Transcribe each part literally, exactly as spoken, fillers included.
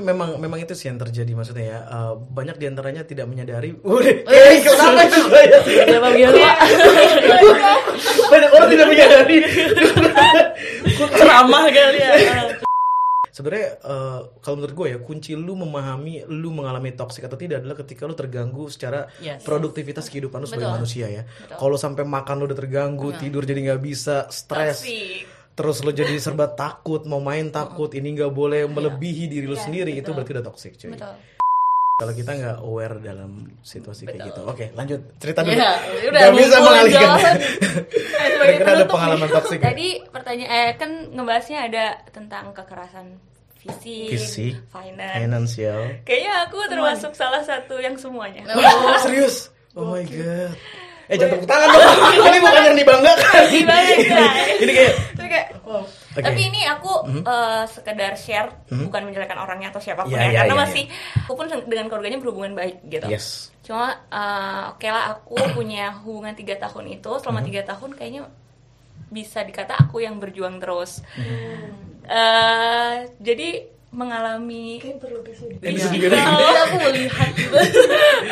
tapi memang memang itu sih yang terjadi, maksudnya ya uh, banyak diantaranya tidak menyadari. Udah, eh, kenapa itu banyak? Kenapa begini? Banyak orang tidak menyadari. Ceramah kali ya. Sebenarnya uh, kalau menurut gue ya, kunci lu memahami lu mengalami toksik atau tidak adalah ketika lu terganggu secara yes, produktivitas yes. kehidupan lu sebagai Betul. manusia ya. Kalau sampai makan lu udah terganggu, nah. tidur jadi nggak bisa, stres, terus lu jadi serba takut, mau main takut, ini nggak boleh melebihi diri lu yeah, sendiri, betul. itu berarti udah toksik cuy. Kalau kita nggak aware dalam situasi Betul. kayak gitu. Oke, lanjut cerita dulu. Ya, udah, gak bisa mengalihkan. Karena ada pengalaman toksik. Tadi pertanyaan eh, kan ngebahasnya ada tentang kekerasan fisik, fisik finance. Financial. Kayaknya aku termasuk Semuanya. salah satu yang semuanya. Oh, serius? Oh my god. Eh jangan tepuk tangan dong. Ini bukan yang dibanggakan. Ini kayak. kayak oh. okay. Tapi ini aku mm-hmm. uh, sekedar share, mm-hmm. bukan menjelekan orangnya atau siapapun yeah, ya. Yeah, karena yeah, masih, yeah. aku pun dengan keluarganya berhubungan baik gitu. Yes. Cuma uh, oke okay lah, aku punya hubungan tiga tahun itu, selama mm-hmm. tiga tahun kayaknya bisa dikata aku yang berjuang terus. Mm-hmm. Uh, jadi. mengalami abuse ya. Kalau aku melihat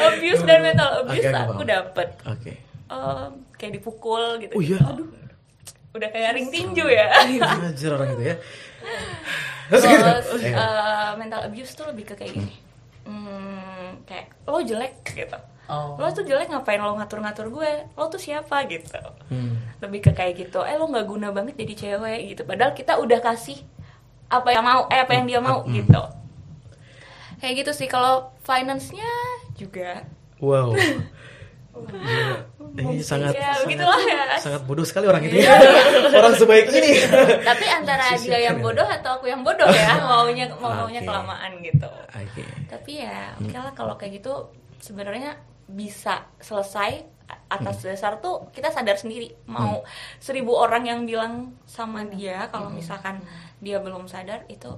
abuse dan mental abuse okay, aku dapet okay. um, kayak dipukul gitu. Oh, iya. Aduh, udah kayak ring tinju ya. Ngajar orang itu ya. Terus uh, mental abuse tuh lebih ke kayak gini, hmm, kayak lo jelek gitu. Oh. Lo tuh jelek, ngapain lo ngatur-ngatur gue, lo tuh siapa gitu. hmm. Lebih ke kayak gitu, eh lo nggak guna banget jadi cewek gitu, padahal kita udah kasih apa yang mau eh apa yang dia mau mm. gitu. Kayak gitu sih. Kalau finance-nya juga wow. Ini sangat ya, begitulah ya. Sangat bodoh sekali orang itu. Ya. Orang sebaik ini. Tapi antara dia yang bodoh atau aku yang bodoh ya, maunya maunya okay. kelamaan gitu. Okay. Tapi ya oke okay lah kalau kayak gitu sebenarnya bisa selesai atas hmm. dasar tuh kita sadar sendiri. Mau hmm. seribu orang yang bilang sama dia, kalau hmm. misalkan dia belum sadar itu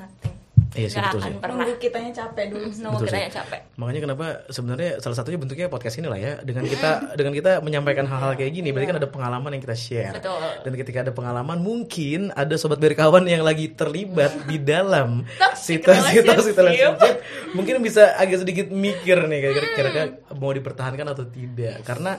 nothing. Iya sih, betul sih. Nunggu kitanya capek dulu. Nunggu kitanya capek. Makanya kenapa sebenarnya salah satunya bentuknya podcast inilah ya. Dengan kita dengan kita menyampaikan hal-hal kayak gini, berarti kan ada pengalaman yang kita share. Betul. Dan ketika ada pengalaman, mungkin ada sobat berkawan yang lagi terlibat di dalam situasi-situasi tersebut, mungkin bisa agak sedikit mikir nih kira-kira mau dipertahankan atau tidak. Karena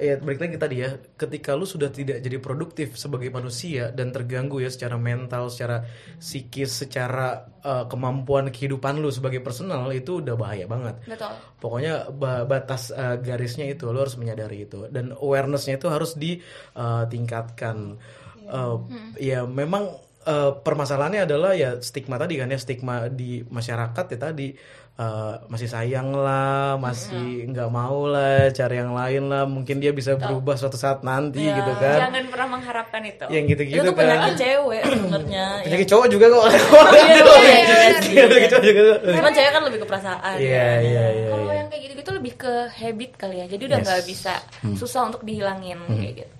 ya balik lagi tadi ya, ketika lu sudah tidak jadi produktif sebagai manusia dan terganggu ya secara mental, secara psikis, secara uh, kemampuan kehidupan lu sebagai personal, itu udah bahaya banget. Betul. Pokoknya batas uh, garisnya itu, lu harus menyadari itu dan awarenessnya itu harus ditingkatkan. Uh, uh, hmm. Ya memang uh, permasalahannya adalah ya stigma tadi kan ya, stigma di masyarakat ya tadi. Uh, masih sayang lah, masih nggak mm-hmm. mau lah, cari yang lain lah, mungkin dia bisa berubah suatu saat nanti ya, gitu kan. Jangan pernah mengharapkan itu. Yang gitu-gitu itu kan. Itu penyakit cewek sebenarnya. Penyakit cowok juga kok. Penyakit cowok juga. Cuman cewek kan lebih ke perasaan. Iya iya iya. Kalau yang kayak gitu-gitu lebih ke habit kali ya. Jadi udah nggak yes. bisa, hmm. susah untuk dihilangin hmm. kayak gitu.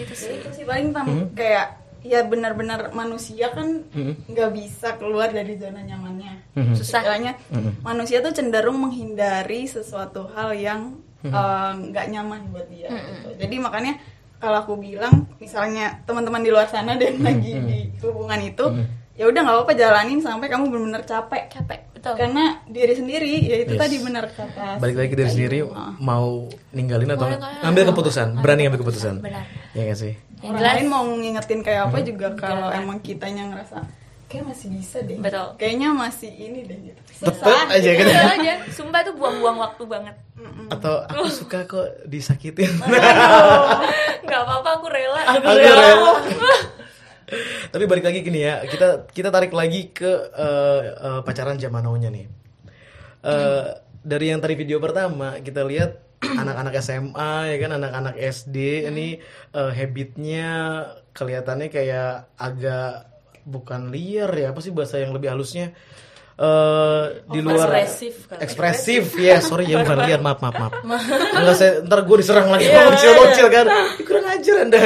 Gitu sih. Itu sih paling hmm. kayak. Ya benar-benar manusia kan nggak mm-hmm. bisa keluar dari zona nyamannya. Mm-hmm. Susah. Soalnya mm-hmm. manusia tuh cenderung menghindari sesuatu hal yang nggak mm-hmm. uh, nyaman buat dia. Mm-hmm. Gitu. Jadi makanya kalau aku bilang, misalnya teman-teman di luar sana dan mm-hmm. lagi di hubungan itu, mm-hmm. ya udah nggak apa-apa jalanin sampai kamu benar-benar capek. Capek. Betul. Karena diri sendiri, ya itu yes. tadi benar kata. Balik lagi ke diri sendiri, oh. mau ninggalin atau ambil keputusan, berani ambil keputusan. Benar. Ya nggak sih? Orang lain mau ngingetin kayak apa hmm. juga kalau emang kitanya ngerasa kayak masih bisa deh. Betul. Kayaknya masih ini deh gitu. Tetep aja kan. Sumpah tuh buang-buang waktu banget. Atau aku suka kok disakitin. Enggak apa-apa, aku rela. Aku rela. Tapi balik lagi gini ya, kita kita tarik lagi ke uh, uh, pacaran zaman now-nya nih. Uh, dari yang tadi video pertama kita lihat anak-anak S M A ya kan, anak-anak S D hmm. ini uh, habitnya kelihatannya kayak agak bukan liar ya, apa sih bahasa yang lebih halusnya, uh, oh, di luar ekspresif, ekspresif ya, sorry ya bukan liar, maaf maaf maaf. Enggak, saya ntar gue diserang lagi bocil-bocil kan, kurang ajar anda.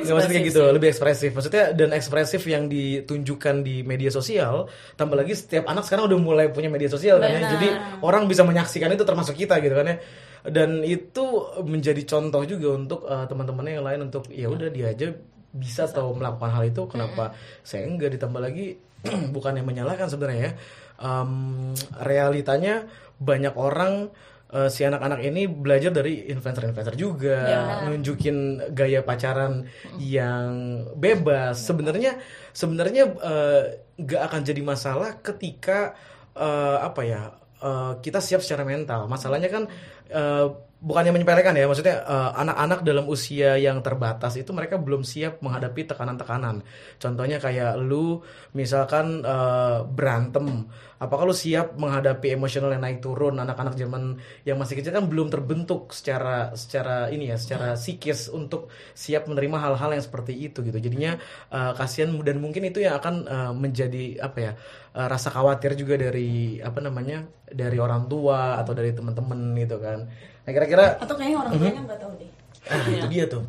Nggak, maksudnya kayak gitu, lebih ekspresif. Maksudnya dan ekspresif yang ditunjukkan di media sosial, tambah lagi setiap anak sekarang udah mulai punya media sosial kan ya, jadi orang bisa menyaksikan itu, termasuk kita gitu kan ya. Dan itu menjadi contoh juga untuk uh, teman-temannya yang lain untuk ya udah dia aja bisa atau melakukan hal itu, kenapa saya enggak. Ditambah lagi bukannya menyalahkan sebenarnya ya, um, realitanya banyak orang, Uh, si anak-anak ini belajar dari influencer-influencer juga, yeah. nunjukin gaya pacaran yang bebas. Sebenarnya, sebenarnya uh, gak akan jadi masalah ketika uh, apa ya uh, kita siap secara mental. Masalahnya kan uh, bukannya menyepelekan ya, maksudnya uh, anak-anak dalam usia yang terbatas itu mereka belum siap menghadapi tekanan-tekanan. Contohnya kayak lu misalkan uh, berantem. Apakah lu siap menghadapi emosional yang naik turun? Anak-anak zaman yang masih kecil kan belum terbentuk secara secara ini ya, secara psikis untuk siap menerima hal-hal yang seperti itu gitu. Jadinya uh, kasihan, dan mungkin itu yang akan uh, menjadi apa ya, uh, rasa khawatir juga dari apa namanya, dari orang tua atau dari teman-teman gitu kan. Nah, kira-kira atau kayaknya orang tuanya nggak tahu deh. Ah, itu dia tuh.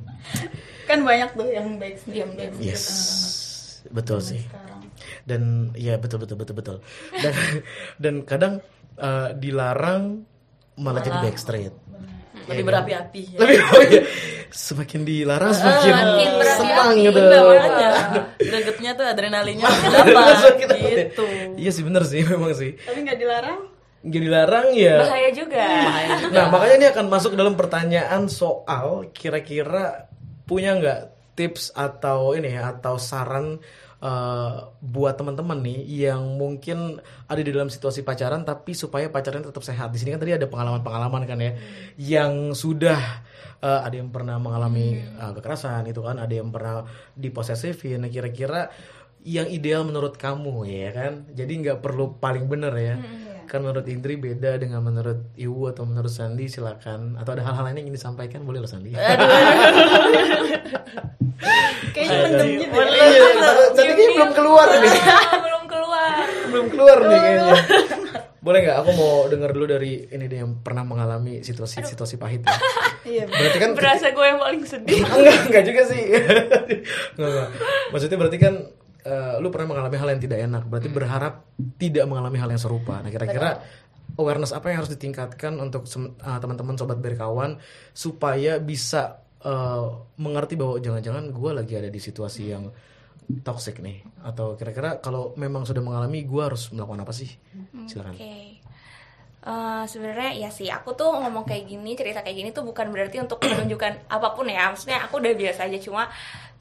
Kan banyak tuh yang baik diam baik. Yes, betul sih. Dan ya betul betul betul betul dan dan kadang uh, dilarang malah, malah jadi backstreet, lebih ya, berapi-api ya. Lebih oh, ya. Semakin dilarang semakin uh, senang gitu, gregetnya tuh adrenalinnya dapat gitu. Iya sih, benar sih, memang sih, tapi nggak dilarang nggak dilarang ya bahaya juga. Nah makanya ini akan masuk dalam pertanyaan soal kira-kira punya nggak tips atau ini atau saran Uh, buat teman-teman nih yang mungkin ada di dalam situasi pacaran tapi supaya pacaran tetap sehat. Di sini kan tadi ada pengalaman-pengalaman kan ya, yang sudah uh, ada yang pernah mengalami uh, kekerasan itu kan, ada yang pernah diposesifin. Nah, kira-kira yang ideal menurut kamu ya kan, jadi nggak perlu paling bener ya. Hmm, iya. Kan menurut Indri beda dengan menurut Iwu atau menurut Sandi, silakan. Atau ada hal-hal lain yang ingin disampaikan, boleh loh Sandi. Kayaknya mendem gitu. Jadi ini belum keluar nih. Belum keluar. Belum keluar nih kayaknya. Boleh nggak? Aku mau dengar dulu dari ini deh, yang pernah mengalami situasi-situasi pahit. Ya. Iya. Berarti kan berasa gue yang paling sedih. Enggak, enggak juga sih. Enggak. Maksudnya berarti kan uh, lu pernah mengalami hal yang tidak enak. Berarti hmm. berharap tidak mengalami hal yang serupa. Nah, kira-kira awareness apa yang harus ditingkatkan untuk uh, teman-teman sobat berkawan supaya bisa Uh, mengerti bahwa jangan-jangan gue lagi ada di situasi yang toxic nih, atau kira-kira kalau memang sudah mengalami gue harus melakukan apa sih? Silakan. Oke, okay. uh, sebenarnya ya sih, aku tuh ngomong kayak gini, cerita kayak gini tuh bukan berarti untuk menunjukkan apapun ya, maksudnya aku udah biasa aja, cuma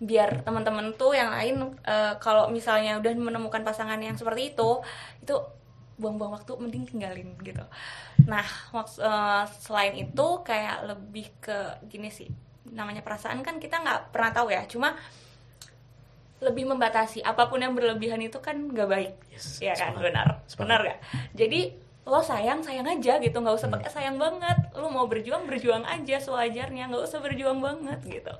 biar teman-teman tuh yang lain uh, kalau misalnya udah menemukan pasangan yang seperti itu, itu buang-buang waktu, mending tinggalin gitu. Nah, maks- uh, selain itu kayak lebih ke gini sih. Namanya perasaan kan kita nggak pernah tahu ya, cuma lebih membatasi, apapun yang berlebihan itu kan nggak baik, yes, ya kan, benar, benar nggak? Jadi lo sayang sayang aja gitu, nggak usah hmm. pakai sayang banget, lo mau berjuang berjuang aja sewajarnya, nggak usah berjuang banget gitu.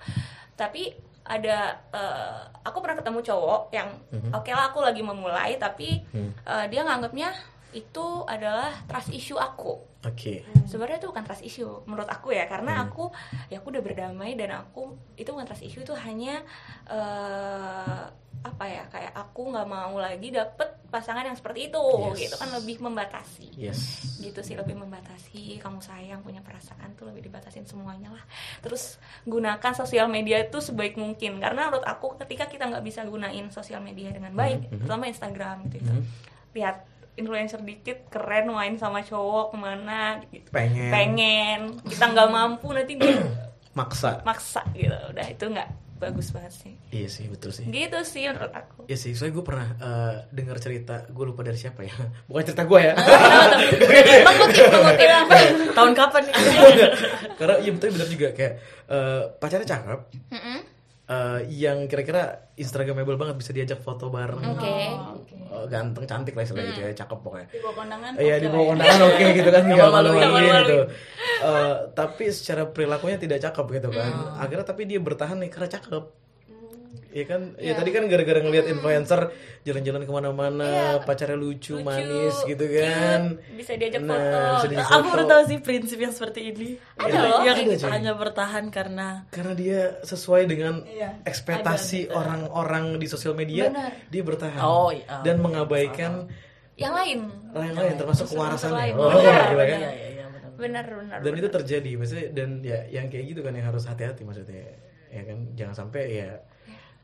Tapi ada uh, aku pernah ketemu cowok yang mm-hmm. oke okay lah aku lagi memulai, tapi hmm. uh, dia nganggapnya itu adalah trust issue aku. Oke. Okay. Sebenarnya itu bukan trust issue menurut aku ya, karena hmm. aku ya aku udah berdamai, dan aku itu bukan trust issue, itu hanya uh, apa ya, kayak aku nggak mau lagi dapet pasangan yang seperti itu, yes. gitu kan, lebih membatasi. Yes. Gitu sih, lebih membatasi. Kamu sayang, punya perasaan tuh lebih dibatasin semuanya lah. Terus gunakan sosial media itu sebaik mungkin, karena menurut aku ketika kita nggak bisa gunain sosial media dengan baik, mm-hmm. terutama Instagram gitu, mm-hmm. lihat influencer dikit keren main sama cowok kemana gitu. pengen pengen kita nggak mampu nanti dia maksa maksa gitu, udah itu nggak bagus banget sih. Iya sih, betul sih, gitu sih menurut aku. Iya sih, soalnya gue pernah uh, dengar cerita, gue lupa dari siapa ya, bukan cerita gue ya, mengutip mengutip tahun kapan nih. Karena iya betul, benar juga kayak uh, pacarnya cakep, Uh, yang kira-kira Instagramable banget, bisa diajak foto bareng, okay. uh, ganteng cantik lah istilahnya, mm. gitu ya, cakep pokoknya. Di bawah kondangan, iya di bawah kondangan oke okay, gitu kan, nggak malu-maluin gitu. Uh, tapi secara perilakunya tidak cakep gitu kan. Mm. Akhirnya tapi dia bertahan nih karena cakep. Iya kan, ya, ya tadi kan gara-gara ngelihat influencer jalan-jalan kemana-mana, ya, pacarnya lucu, lucu, manis gitu kan, bisa diajak nah, foto. Bisa diajak aku baru tahu sih prinsip yang seperti ini. Ada ya, loh, yang ada, hanya bertahan karena karena dia sesuai dengan ya, ekspektasi ada, ada. orang-orang di sosial media. Benar. Dia bertahan oh, iya. dan mengabaikan yang lain, yang lain termasuk kewarasannya. Oh, ya, gila kan? Ya, ya, ya, benar-benar. Dan benar. Itu terjadi, maksudnya, dan ya yang kayak gitu kan yang harus hati-hati maksudnya, ya kan, jangan sampai ya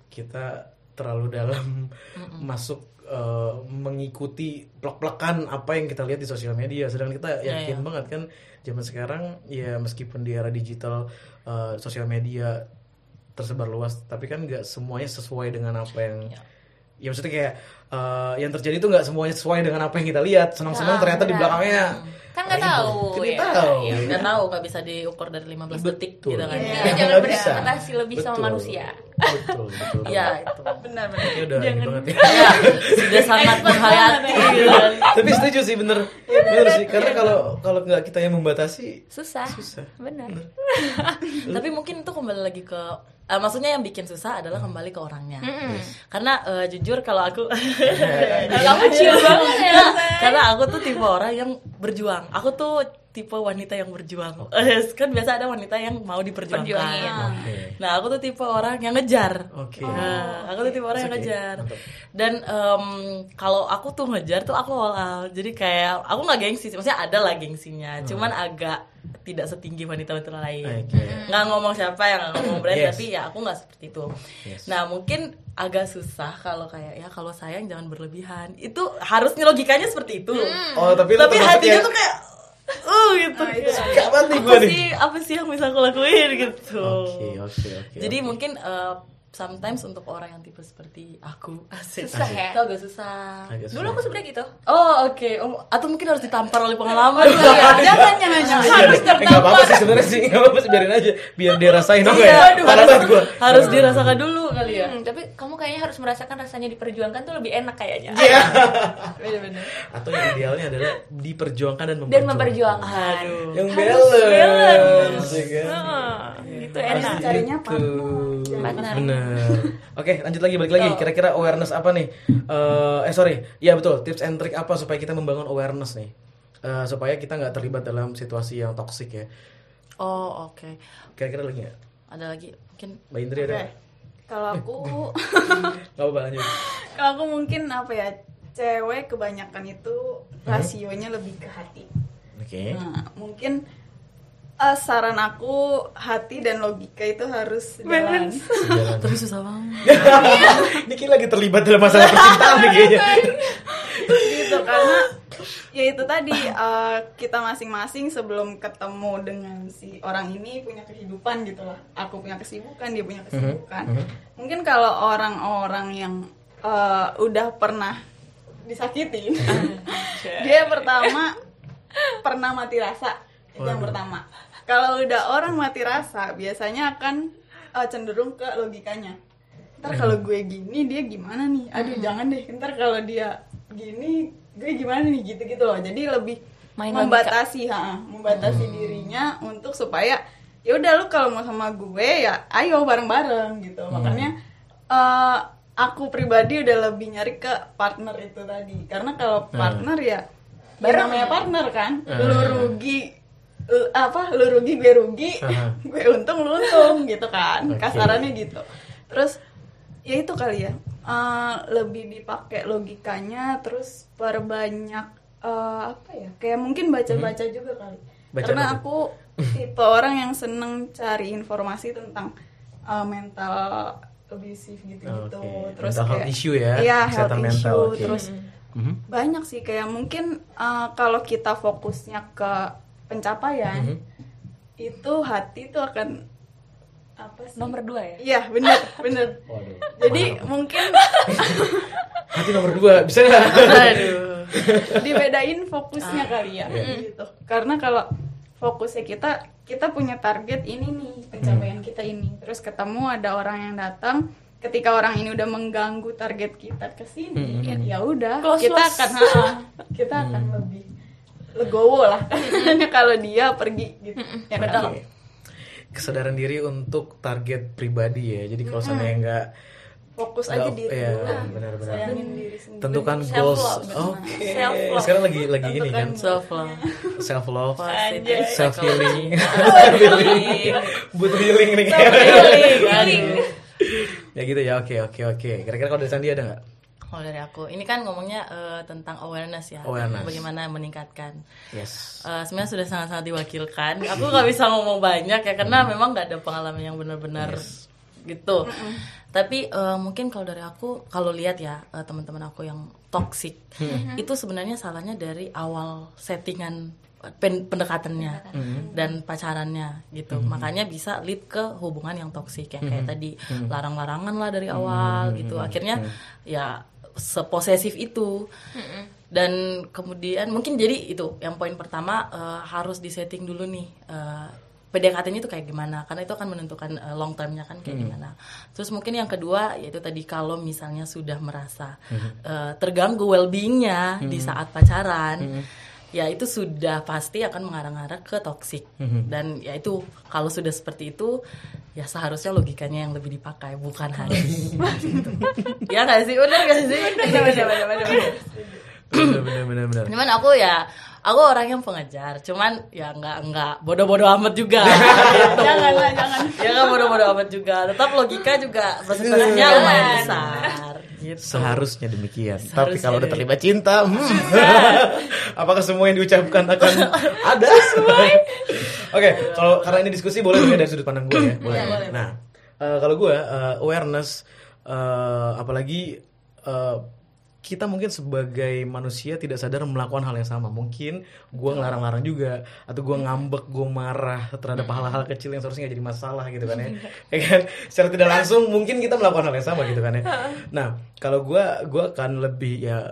kita terlalu dalam mm-hmm. masuk uh, mengikuti plek-plekan apa yang kita lihat di sosial media. Sedangkan kita yakin yeah, banget kan zaman sekarang ya, meskipun di era digital uh, sosial media tersebar luas, tapi kan nggak semuanya sesuai dengan apa yang yeah. ya maksudnya kayak uh, yang terjadi itu nggak semuanya sesuai dengan apa yang kita lihat. Senang-senang nah, ternyata benar. Di belakangnya kan nggak tahu, nggak ya, tahu, nggak ya, tahu, nggak bisa diukur dari lima belas betul. Detik gitu kan. Ya, ya, jangan berekspektasi lebih betul. Sama manusia. Betul, betul. Iya, itu benar-benar. Ya, udah jangan. Banget. Ya, sudah sangat menghayati. Tapi setuju sih bener, bener, bener sih. Karena kalau kalau nggak kita yang membatasi, susah, susah. Benar. Tapi mungkin itu kembali lagi ke Uh, maksudnya yang bikin susah adalah kembali ke orangnya. Mm-hmm. Karena uh, jujur kalau aku kamu chill banget ya. Karena aku tuh tipe orang yang berjuang. Aku tuh tipe wanita yang berjuang. Kan biasa ada wanita yang mau diperjuangkan. Okay. Nah, aku tuh tipe orang yang ngejar. Oke. Okay. Nah, aku tuh tipe orang okay. yang ngejar. Dan um, kalau aku tuh ngejar tuh aku all out. Jadi kayak aku enggak gengsi. Maksudnya ada lah gengsinya, hmm. cuman agak tidak setinggi wanita-wanita lain. Okay. Nggak ngomong siapa yang ngomong brand, yes. tapi ya aku nggak seperti itu. Yes. Nah mungkin agak susah kalau kayak ya kalau sayang jangan berlebihan. Itu harusnya logikanya seperti itu. Hmm. Oh tapi tapi hatinya yang... tuh kayak uh gitu. Oh, iya. Suka banget nih gue nih. Apa sih yang bisa aku lakuin gitu? Oke oke oke. Jadi okay. mungkin uh, sometimes untuk orang yang tipe seperti aku asik. Susah asik. Ya? Itu agak susah. Agak susah. Dulu aku sebenarnya gitu. Oh oke. Okay. Oh, atau mungkin harus ditampar oleh pengalaman. Jangan ya. Jangan jangan. jangan. Harus tertampar. Gak apa-apa sih sebenarnya sih. Gak apa-apa sih, biarin aja. Biar dirasain dong ya. Aduh, harus, harus dirasakan dulu kali ya. Hmm, tapi kamu kayaknya harus merasakan rasanya diperjuangkan tuh lebih enak kayaknya. Iya. Benar-benar. Atau yang idealnya adalah diperjuangkan dan memperjuangkan. Dan memperjuangkan. Aduh. Yang balance. Itu enak carinya partner. Benar. Oke, lanjut lagi, balik lagi. Kira-kira awareness apa nih? Uh, eh sorry, ya betul. Tips and trick apa supaya kita membangun awareness nih? Uh, supaya kita nggak terlibat dalam situasi yang toksik ya. Oh oke. Okay. Kira-kira lagi nggak? Ada lagi, mungkin. Mbak Indri okay. ada. Kalau aku, nggak apa-apa lanjut. Kalau aku mungkin apa ya? Cewek kebanyakan itu rasionya hmm? lebih ke hati. Oke. Okay. Nah, mungkin. Uh, saran aku hati dan logika itu harus jalan. Tapi susah banget. Niki lagi terlibat dalam masalah percintaan nih kayaknya. Gitu karena ya itu tadi uh, kita masing-masing sebelum ketemu dengan si orang ini punya kehidupan gitu lah. Aku punya kesibukan, dia punya kesibukan. Mm-hmm. Mungkin kalau orang-orang yang uh, udah pernah disakitin, dia pertama pernah mati rasa. Itu yang pertama. Kalau udah orang mati rasa, biasanya akan uh, cenderung ke logikanya. Ntar kalau gue gini, dia gimana nih? Aduh, hmm. jangan deh. Ntar kalau dia gini, gue gimana nih? Gitu-gitu loh. Jadi lebih main membatasi, ha, membatasi hmm. dirinya untuk supaya ya udah lu kalau mau sama gue ya ayo bareng-bareng gitu. Hmm. Makanya uh, aku pribadi udah lebih nyari ke partner itu tadi. Karena kalau partner hmm. ya bareng namanya partner kan, hmm. lu rugi L- apa lu rugi gue rugi uh-huh. gue untung lu untung gitu kan okay. kasarannya gitu. Terus ya itu kali ya uh, lebih dipakai logikanya, terus perbanyak uh, apa ya kayak mungkin baca-baca hmm. juga kali baca, karena baca. Aku tipe orang yang seneng cari informasi tentang uh, mental abusive gitu-gitu okay. terus mental kayak health issue ya, ya health issue mental, okay. terus mm-hmm. banyak sih kayak mungkin uh, kalau kita fokusnya ke pencapaian mm-hmm. itu hati itu akan apa sih? Nomor dua ya? Iya benar benar. Jadi wow. mungkin hati nomor dua bisa nggak? Aduh. Dibedain fokusnya ah, kali ya. Yeah. Gitu. Karena kalau fokusnya kita kita punya target ini nih pencapaian hmm. kita ini. Terus ketemu ada orang yang datang. Ketika orang ini udah mengganggu target kita kesini, hmm. ya udah kita akan kita akan hmm. lebih legowo lah kalau dia pergi gitu. Mm-mm. Ya betul. Okay. Kesadaran diri untuk target pribadi ya. Jadi kalau mm-hmm. saya enggak fokus aja diri ya, benar-benar. Sayangin diri sendiri. Tentukan goals. Oke. Okay. Sekarang lagi lagi tentukan ini kan self love. Self love. Self healing. Butuh healing nih. Healing. Ya gitu ya. Oke, oke, oke. Kira-kira kalau dari Sandi ada enggak? Kalau dari aku, ini kan ngomongnya uh, tentang awareness ya, awareness. Bagaimana meningkatkan. Yes. Uh, sebenarnya sudah sangat-sangat diwakilkan. Aku nggak bisa ngomong banyak ya, karena mm. memang nggak ada pengalaman yang benar-benar yes. gitu. Mm-mm. Tapi uh, mungkin kalau dari aku, kalau lihat ya uh, teman-teman aku yang toksik, mm-hmm. itu sebenarnya salahnya dari awal settingan pen- pendekatannya mm-hmm. dan pacarannya gitu. Mm-hmm. Makanya bisa lead ke hubungan yang toksik yang kayak mm-hmm. tadi mm-hmm. larang-larangan lah dari awal mm-hmm. gitu. Akhirnya mm-hmm. ya seposesif itu. Mm-hmm. Dan kemudian mungkin jadi itu yang poin pertama, uh, harus disetting dulu nih uh, P D K T-nya itu kayak gimana, karena itu akan menentukan uh, long term-nya kan kayak hmm. gimana. Terus mungkin yang kedua yaitu tadi kalau misalnya sudah merasa hmm. uh, terganggu well-being-nya hmm. di saat pacaran, hmm. ya itu sudah pasti akan mengarah-arah ke toksik. Hmm. Dan ya itu kalau sudah seperti itu ya seharusnya logikanya yang lebih dipakai, bukan hati. gitu. Ya nggak sih, benar nggak sih? Benar-benar. Benar-benar. Cuman aku ya. Aku orang yang pengejar, cuman ya nggak nggak bodoh-bodoh amat juga. gitu. Jangan lah, jangan. Ya nggak bodoh-bodoh amat juga. Tetap logika juga persentasenya lumayan besar. Gitu. Seharusnya demikian. Seharusnya Tapi kalau udah terlibat cinta, hmm, apakah semua yang diucapkan akan ada? Oke, kalau karena ini diskusi boleh juga dari sudut pandang gue ya. Boleh. boleh. Nah, uh, kalau gue uh, awareness, uh, apalagi. Uh, kita mungkin sebagai manusia tidak sadar melakukan hal yang sama. Mungkin gue ngelarang-larang juga, atau gue ngambek, gue marah terhadap hal-hal kecil yang seharusnya gak jadi masalah gitu kan ya, ya kan? Secara tidak langsung mungkin kita melakukan hal yang sama gitu kan ya. Nah kalau gue, gue akan lebih ya,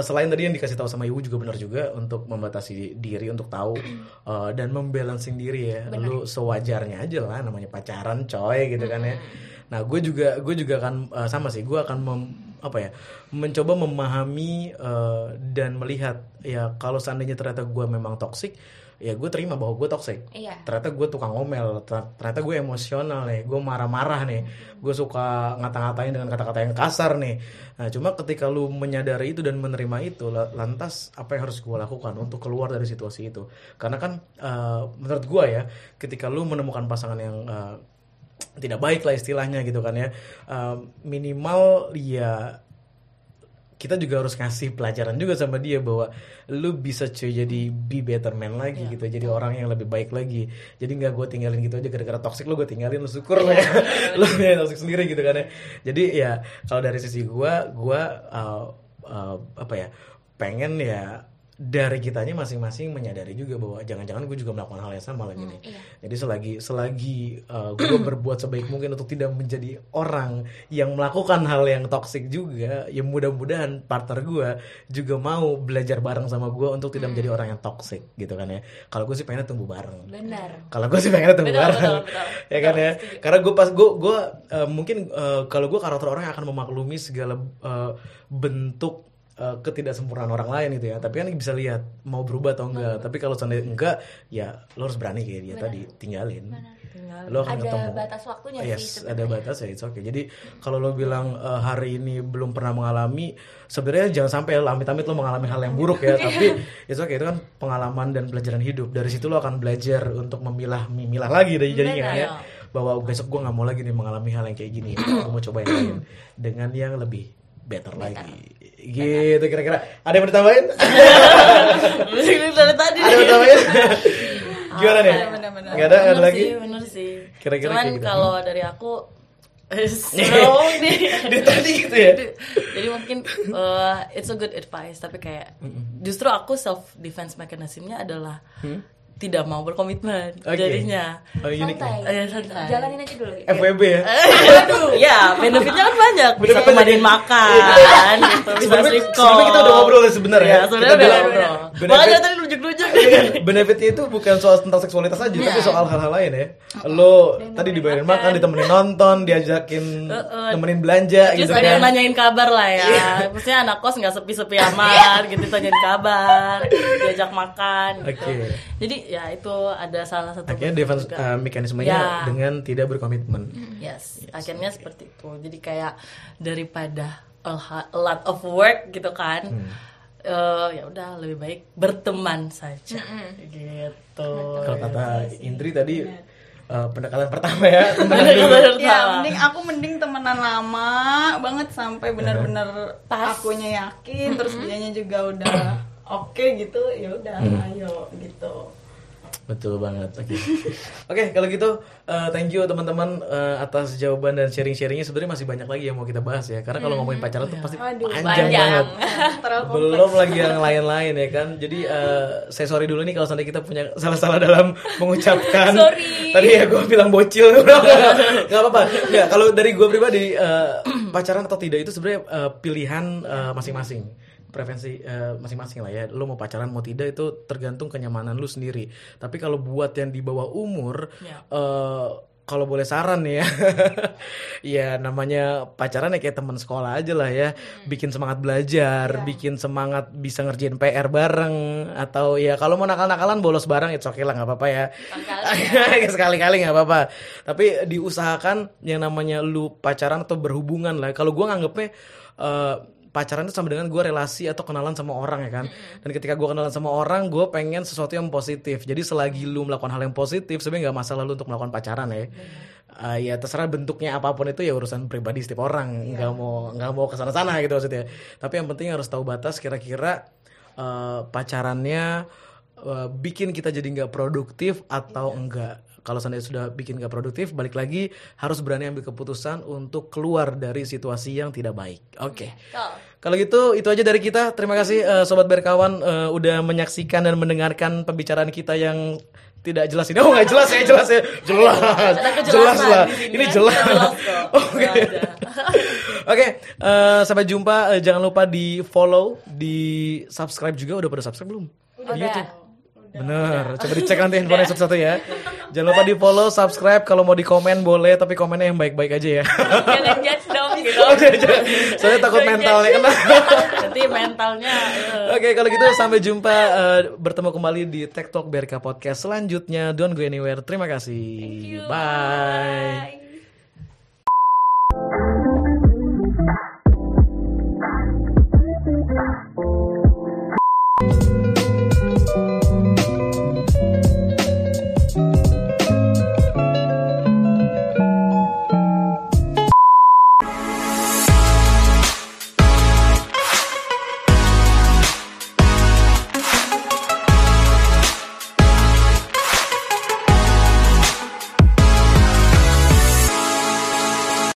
selain tadi yang dikasih tahu sama ibu juga benar juga untuk membatasi diri, untuk tahu uh, dan membalancing diri ya. Lu sewajarnya aja lah, namanya pacaran coy gitu kan ya. Nah gue juga, gue juga akan uh, sama sih, gue akan mem- apa ya mencoba memahami uh, dan melihat ya kalau seandainya ternyata gue memang toksik, ya gue terima bahwa gue toksik. Iya. Ternyata gue tukang ngomel, ternyata gue emosional nih, gue marah-marah nih, gue suka ngata-ngatain dengan kata-kata yang kasar nih. Nah cuma ketika lu menyadari itu dan menerima itu, lantas apa yang harus gue lakukan untuk keluar dari situasi itu? Karena kan uh, menurut gue ya, ketika lu menemukan pasangan yang uh, tidak baik lah istilahnya gitu kan ya, um, minimal ya kita juga harus ngasih pelajaran juga sama dia bahwa lu bisa cuy jadi be better man lagi ya. Gitu, jadi orang yang lebih baik lagi. Jadi nggak gue tinggalin gitu aja gara-gara toksik lu, gue tinggalin lu, syukur lah ya, lu punya toksik sendiri gitu kan ya. Jadi ya kalau dari sisi gue, gue uh, uh, apa ya pengen ya dari kitanya masing-masing menyadari juga bahwa jangan-jangan gue juga melakukan hal yang sama lagi nih. Mm, iya. Jadi selagi selagi uh, gue berbuat sebaik mungkin untuk tidak menjadi orang yang melakukan hal yang toksik juga, ya mudah-mudahan partner gue juga mau belajar bareng sama gue untuk tidak mm. menjadi orang yang toksik gitu kan ya. Kalau gue sih pengennya tumbuh bareng. Benar. Kalau gue sih pengennya tumbuh betul, bareng. Betul, betul, betul. Ya kan betul, ya. Betul. Karena gue pas gue gue uh, mungkin uh, kalau gue karakter orang yang akan memaklumi segala uh, bentuk ketidaksempurnaan orang lain gitu ya. Tapi kan bisa lihat mau berubah atau enggak. Bener. Tapi kalau seandainya enggak, ya lo harus berani kayak dia tadi, tinggalin. Lo akan ada ketemu. Batas waktunya yes, sih sebenarnya. Ada batas ya, it's okay. Jadi kalau lo bilang uh, hari ini belum pernah mengalami, sebenarnya jangan sampai amit-amit lo mengalami hal yang buruk ya. Tapi it's okay, itu kan pengalaman dan pelajaran hidup. Dari situ lo akan belajar untuk memilah-milah lagi dari jadinya ya. Bahwa besok gue nggak mau lagi nih mengalami hal yang kayak gini. Gue mau coba yang lain dengan yang lebih better, better. lagi. Gitu kira-kira ada yang ditambahin? Dari tadi. Ada yang ditambahin? Gimana nih? Enggak ada, enggak ada lagi. Benar sih. Kira-kira cuman gitu. Kalau dari aku slow nih. Dari tadi gitu ya. Jadi mungkin uh, it's a good advice, tapi kayak justru aku self defense mechanism-nya adalah hmm? tidak mau berkomitmen. Okay. Jadinya oh, santai. Ya, santai. Jalanin aja dulu. F W B ya. Aduh. Ya, benefitnya kan banyak. Bisa temenin makan, gitu. Bisa sleep call. Sebenarnya kita udah ngobrol sebenarnya. Ya, sebenarnya udah ngobrol. Makanya tadi lujuk-lujuk. Benefitnya itu bukan soal tentang seksualitas aja, tapi soal hal-hal lain ya. Lo tadi dibayarin makan, ditemenin nonton, diajakin temenin belanja gitu kan. Terus ada nanyain kabar lah ya. Maksudnya anak kos enggak sepi-sepi amat gitu, tanyain kabar, diajak makan. Oke. Jadi ya itu ada salah satu akhirnya defense uh, mekanismenya ya. Dengan tidak berkomitmen yes, yes akhirnya okay. Seperti itu, jadi kayak daripada a lot of work gitu kan hmm. uh, ya udah lebih baik berteman saja mm-hmm. gitu. Kalau kata Indri tadi uh, pendekatan pertama ya pendekatan ya mending aku mending temenan lama banget sampai benar-benar pas akunya yakin mm-hmm. terus dianya juga udah oke okay, gitu ya udah mm-hmm. ayo gitu. Betul banget. Oke, okay. okay, kalau gitu uh, thank you teman-teman uh, atas jawaban dan sharing-sharingnya. Sebenarnya masih banyak lagi yang mau kita bahas ya. Karena kalau hmm. ngomongin pacaran tuh pasti Aduh, panjang, panjang banget. Belum lagi yang lain-lain ya kan. Jadi uh, saya sorry dulu nih kalau sampai kita punya salah-salah dalam mengucapkan. Sorry. Tadi ya gue bilang bocil. Gak apa-apa. Ya kalau dari gue pribadi uh, pacaran atau tidak itu sebenarnya uh, pilihan uh, masing-masing. Preferensi uh, masing-masing lah ya. Lo mau pacaran mau tidak itu tergantung kenyamanan lo sendiri. Tapi kalau buat yang di bawah umur, yeah. uh, kalau boleh saran ya, ya namanya pacaran ya kayak teman sekolah aja lah ya. Bikin semangat belajar, yeah. bikin semangat bisa ngerjain P R bareng, atau ya kalau mau nakal-nakalan bolos bareng it's okay lah, nggak apa-apa ya. Sekali-kali nggak apa-apa. Tapi diusahakan yang namanya lo pacaran atau berhubungan lah. Kalau gue nganggepnya uh, pacaran itu sama dengan gue relasi atau kenalan sama orang ya kan. Dan ketika gue kenalan sama orang, gue pengen sesuatu yang positif. Jadi selagi lu melakukan hal yang positif, sebenarnya gak masalah lu untuk melakukan pacaran ya. Uh, ya terserah bentuknya apapun itu ya urusan pribadi setiap orang. Gak mau gak mau kesana-sana gitu maksudnya. Tapi yang penting harus tahu batas kira-kira uh, pacarannya uh, bikin kita jadi gak produktif atau enggak. Kalau seandainya sudah bikin gak produktif, balik lagi harus berani ambil keputusan untuk keluar dari situasi yang tidak baik. Oke. Okay. Oh. Kalau gitu itu aja dari kita. Terima kasih uh, sobat berkawan uh, udah menyaksikan dan mendengarkan pembicaraan kita yang tidak jelas ini. Oh, nggak jelas ya, jelas ya, jelas, jelas lah. Ini jelas. Oke. Oke, sampai jumpa. Uh, jangan lupa di follow, di subscribe juga. Udah pada subscribe belum? Udah. Di YouTube. Bener, coba dicek nanti handphonenya satu-satu ya. Jangan lupa di follow, subscribe. Kalau mau di komen boleh, tapi komennya yang baik-baik aja ya. Jangan judge dong gitu. Soalnya takut mentalnya kena. Nanti mentalnya uh. Oke, okay, kalau gitu sampai jumpa uh, bertemu kembali di TechTalk Berca Podcast selanjutnya. Don't go anywhere. Terima kasih. Bye.